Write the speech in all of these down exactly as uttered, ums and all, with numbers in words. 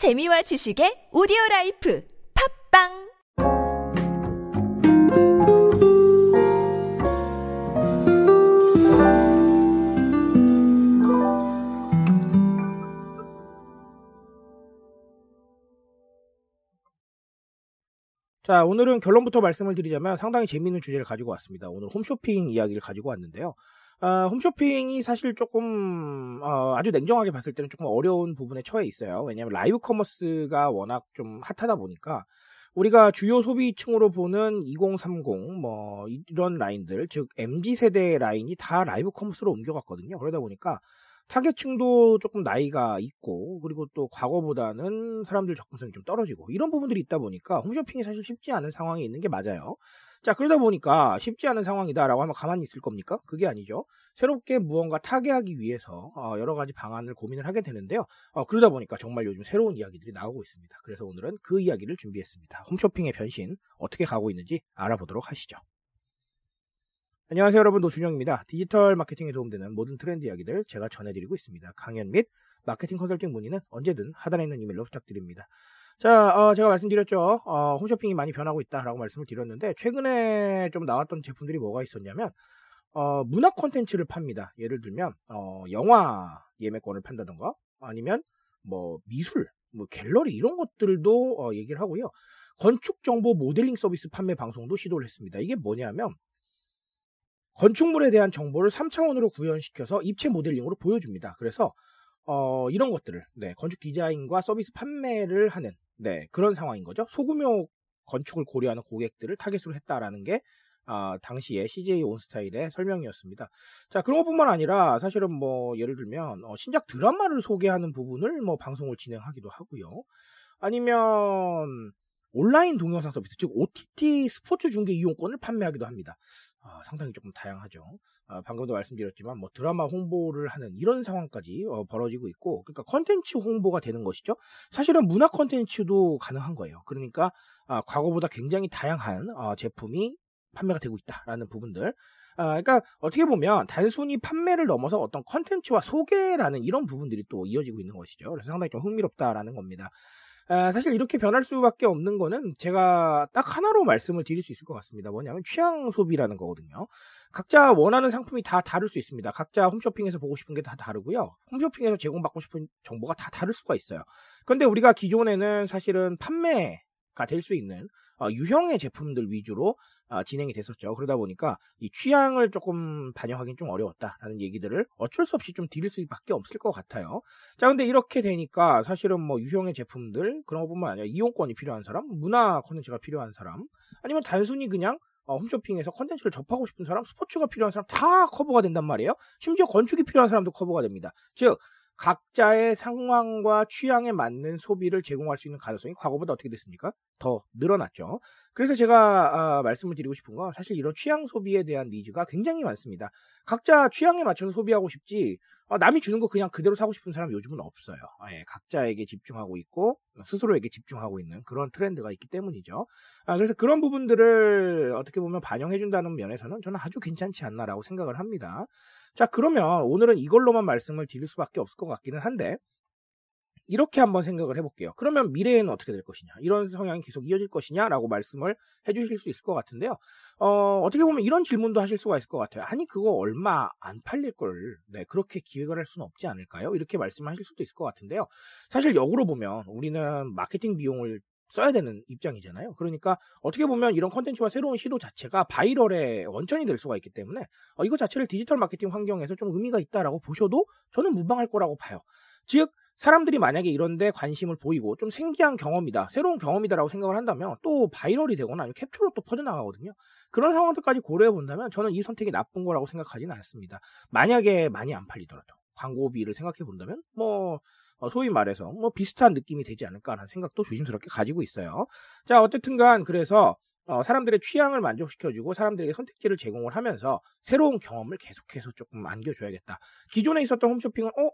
재미와 지식의 오디오라이프 팟빵 자, 오늘은 결론부터 말씀을 드리자면 상당히 재미있는 주제를 가지고 왔습니다. 오늘 홈쇼핑 이야기를 가지고 왔는데요. 어, 홈쇼핑이 사실 조금 어, 아주 냉정하게 봤을 때는 조금 어려운 부분에 처해 있어요. 왜냐하면 라이브 커머스가 워낙 좀 핫하다 보니까 우리가 주요 소비층으로 보는 이공삼공 뭐 이런 라인들, 즉 엠지 세대 라인이 다 라이브 커머스로 옮겨갔거든요. 그러다 보니까 타겟층도 조금 나이가 있고, 그리고 또 과거보다는 사람들 접근성이 좀 떨어지고, 이런 부분들이 있다 보니까 홈쇼핑이 사실 쉽지 않은 상황이 있는 게 맞아요. 자, 그러다 보니까 쉽지 않은 상황이다라고 하면 가만히 있을 겁니까? 그게 아니죠. 새롭게 무언가 타개하기 위해서 여러 가지 방안을 고민을 하게 되는데요. 그러다 보니까 정말 요즘 새로운 이야기들이 나오고 있습니다. 그래서 오늘은 그 이야기를 준비했습니다. 홈쇼핑의 변신, 어떻게 가고 있는지 알아보도록 하시죠. 안녕하세요 여러분, 노준영입니다. 디지털 마케팅에 도움되는 모든 트렌드 이야기들 제가 전해드리고 있습니다. 강연 및 마케팅 컨설팅 문의는 언제든 하단에 있는 이메일로 부탁드립니다. 자, 어, 제가 말씀드렸죠. 어, 홈쇼핑이 많이 변하고 있다라고 말씀을 드렸는데, 최근에 좀 나왔던 제품들이 뭐가 있었냐면 어, 문화 콘텐츠를 팝니다. 예를 들면 어, 영화 예매권을 판다던가, 아니면 뭐 미술, 뭐 갤러리 이런 것들도 어, 얘기를 하고요. 건축 정보 모델링 서비스 판매 방송도 시도를 했습니다. 이게 뭐냐면 건축물에 대한 정보를 삼 차원으로 구현시켜서 입체 모델링으로 보여줍니다. 그래서 어, 이런 것들을 네, 건축 디자인과 서비스 판매를 하는 네, 그런 상황인 거죠. 소규모 건축을 고려하는 고객들을 타겟으로 했다라는 게 아, 당시에 씨제이 온스타일의 설명이었습니다. 자, 그런 것뿐만 아니라 사실은 뭐 예를 들면 어, 신작 드라마를 소개하는 부분을 뭐 방송을 진행하기도 하고요. 아니면 온라인 동영상 서비스, 즉 오티티 스포츠 중계 이용권을 판매하기도 합니다. 어, 상당히 조금 다양하죠. 어, 방금도 말씀드렸지만 뭐 드라마 홍보를 하는 이런 상황까지 어, 벌어지고 있고, 그러니까 컨텐츠 홍보가 되는 것이죠. 사실은 문화 컨텐츠도 가능한 거예요. 그러니까 어, 과거보다 굉장히 다양한 어, 제품이 판매가 되고 있다라는 부분들. 어, 그러니까 어떻게 보면 단순히 판매를 넘어서 어떤 컨텐츠와 소개라는 이런 부분들이 또 이어지고 있는 것이죠. 그래서 상당히 좀 흥미롭다라는 겁니다. 아, 사실 이렇게 변할 수밖에 없는 거는 제가 딱 하나로 말씀을 드릴 수 있을 것 같습니다. 뭐냐면 취향 소비라는 거거든요. 각자 원하는 상품이 다 다를 수 있습니다. 각자 홈쇼핑에서 보고 싶은 게 다 다르고요. 홈쇼핑에서 제공받고 싶은 정보가 다 다를 수가 있어요. 그런데 우리가 기존에는 사실은 판매가 될 수 있는 어, 유형의 제품들 위주로 어, 진행이 됐었죠. 그러다 보니까 이 취향을 조금 반영하기는 좀 어려웠다라는 얘기들을 어쩔 수 없이 좀 드릴 수밖에 없을 것 같아요. 자, 근데 이렇게 되니까 사실은 뭐 유형의 제품들 그런 것뿐만 아니라 이용권이 필요한 사람, 문화 콘텐츠가 필요한 사람, 아니면 단순히 그냥 어, 홈쇼핑에서 콘텐츠를 접하고 싶은 사람, 스포츠가 필요한 사람 다 커버가 된단 말이에요. 심지어 건축이 필요한 사람도 커버가 됩니다. 즉 각자의 상황과 취향에 맞는 소비를 제공할 수 있는 가능성이 과거보다 어떻게 됐습니까? 더 늘어났죠. 그래서 제가 어, 말씀을 드리고 싶은 건 사실 이런 취향 소비에 대한 니즈가 굉장히 많습니다. 각자 취향에 맞춰서 소비하고 싶지 어, 남이 주는 거 그냥 그대로 사고 싶은 사람 요즘은 없어요. 예, 각자에게 집중하고 있고 스스로에게 집중하고 있는 그런 트렌드가 있기 때문이죠. 아, 그래서 그런 부분들을 어떻게 보면 반영해준다는 면에서는 저는 아주 괜찮지 않나라고 생각을 합니다. 자, 그러면 오늘은 이걸로만 말씀을 드릴 수밖에 없을 것 같기는 한데, 이렇게 한번 생각을 해볼게요. 그러면 미래에는 어떻게 될 것이냐, 이런 성향이 계속 이어질 것이냐 라고 말씀을 해주실 수 있을 것 같은데요. 어, 어떻게 보면 이런 질문도 하실 수가 있을 것 같아요. 아니 그거 얼마 안 팔릴 걸 네, 그렇게 기획을 할 수는 없지 않을까요? 이렇게 말씀하실 수도 있을 것 같은데요. 사실 역으로 보면 우리는 마케팅 비용을 써야 되는 입장이잖아요. 그러니까 어떻게 보면 이런 콘텐츠와 새로운 시도 자체가 바이럴의 원천이 될 수가 있기 때문에 어, 이거 자체를 디지털 마케팅 환경에서 좀 의미가 있다라고 보셔도 저는 무방할 거라고 봐요. 즉 사람들이 만약에 이런데 관심을 보이고 좀 생기한 경험이다, 새로운 경험이다라고 생각을 한다면 또 바이럴이 되거나 아니면 캡처로 또 퍼져나가거든요. 그런 상황들까지 고려해 본다면 저는 이 선택이 나쁜 거라고 생각하지는 않습니다. 만약에 많이 안 팔리더라도 광고비를 생각해 본다면 뭐 소위 말해서 뭐 비슷한 느낌이 되지 않을까라는 생각도 조심스럽게 가지고 있어요. 자, 어쨌든간 그래서 어, 사람들의 취향을 만족시켜주고 사람들에게 선택지를 제공을 하면서 새로운 경험을 계속해서 조금 안겨줘야겠다. 기존에 있었던 홈쇼핑은 어?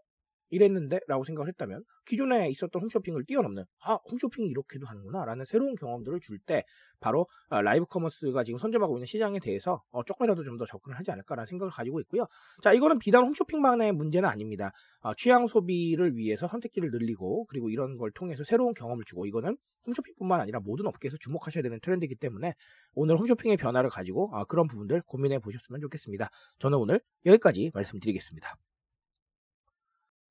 이랬는데 라고 생각을 했다면 기존에 있었던 홈쇼핑을 뛰어넘는, 아 홈쇼핑이 이렇게도 하는구나 라는 새로운 경험들을 줄 때 바로 어, 라이브 커머스가 지금 선점하고 있는 시장에 대해서 어, 조금이라도 좀 더 접근을 하지 않을까라는 생각을 가지고 있고요. 자, 이거는 비단 홈쇼핑만의 문제는 아닙니다. 어, 취향 소비를 위해서 선택지를 늘리고 그리고 이런 걸 통해서 새로운 경험을 주고, 이거는 홈쇼핑뿐만 아니라 모든 업계에서 주목하셔야 되는 트렌드이기 때문에 오늘 홈쇼핑의 변화를 가지고 어, 그런 부분들 고민해 보셨으면 좋겠습니다. 저는 오늘 여기까지 말씀드리겠습니다.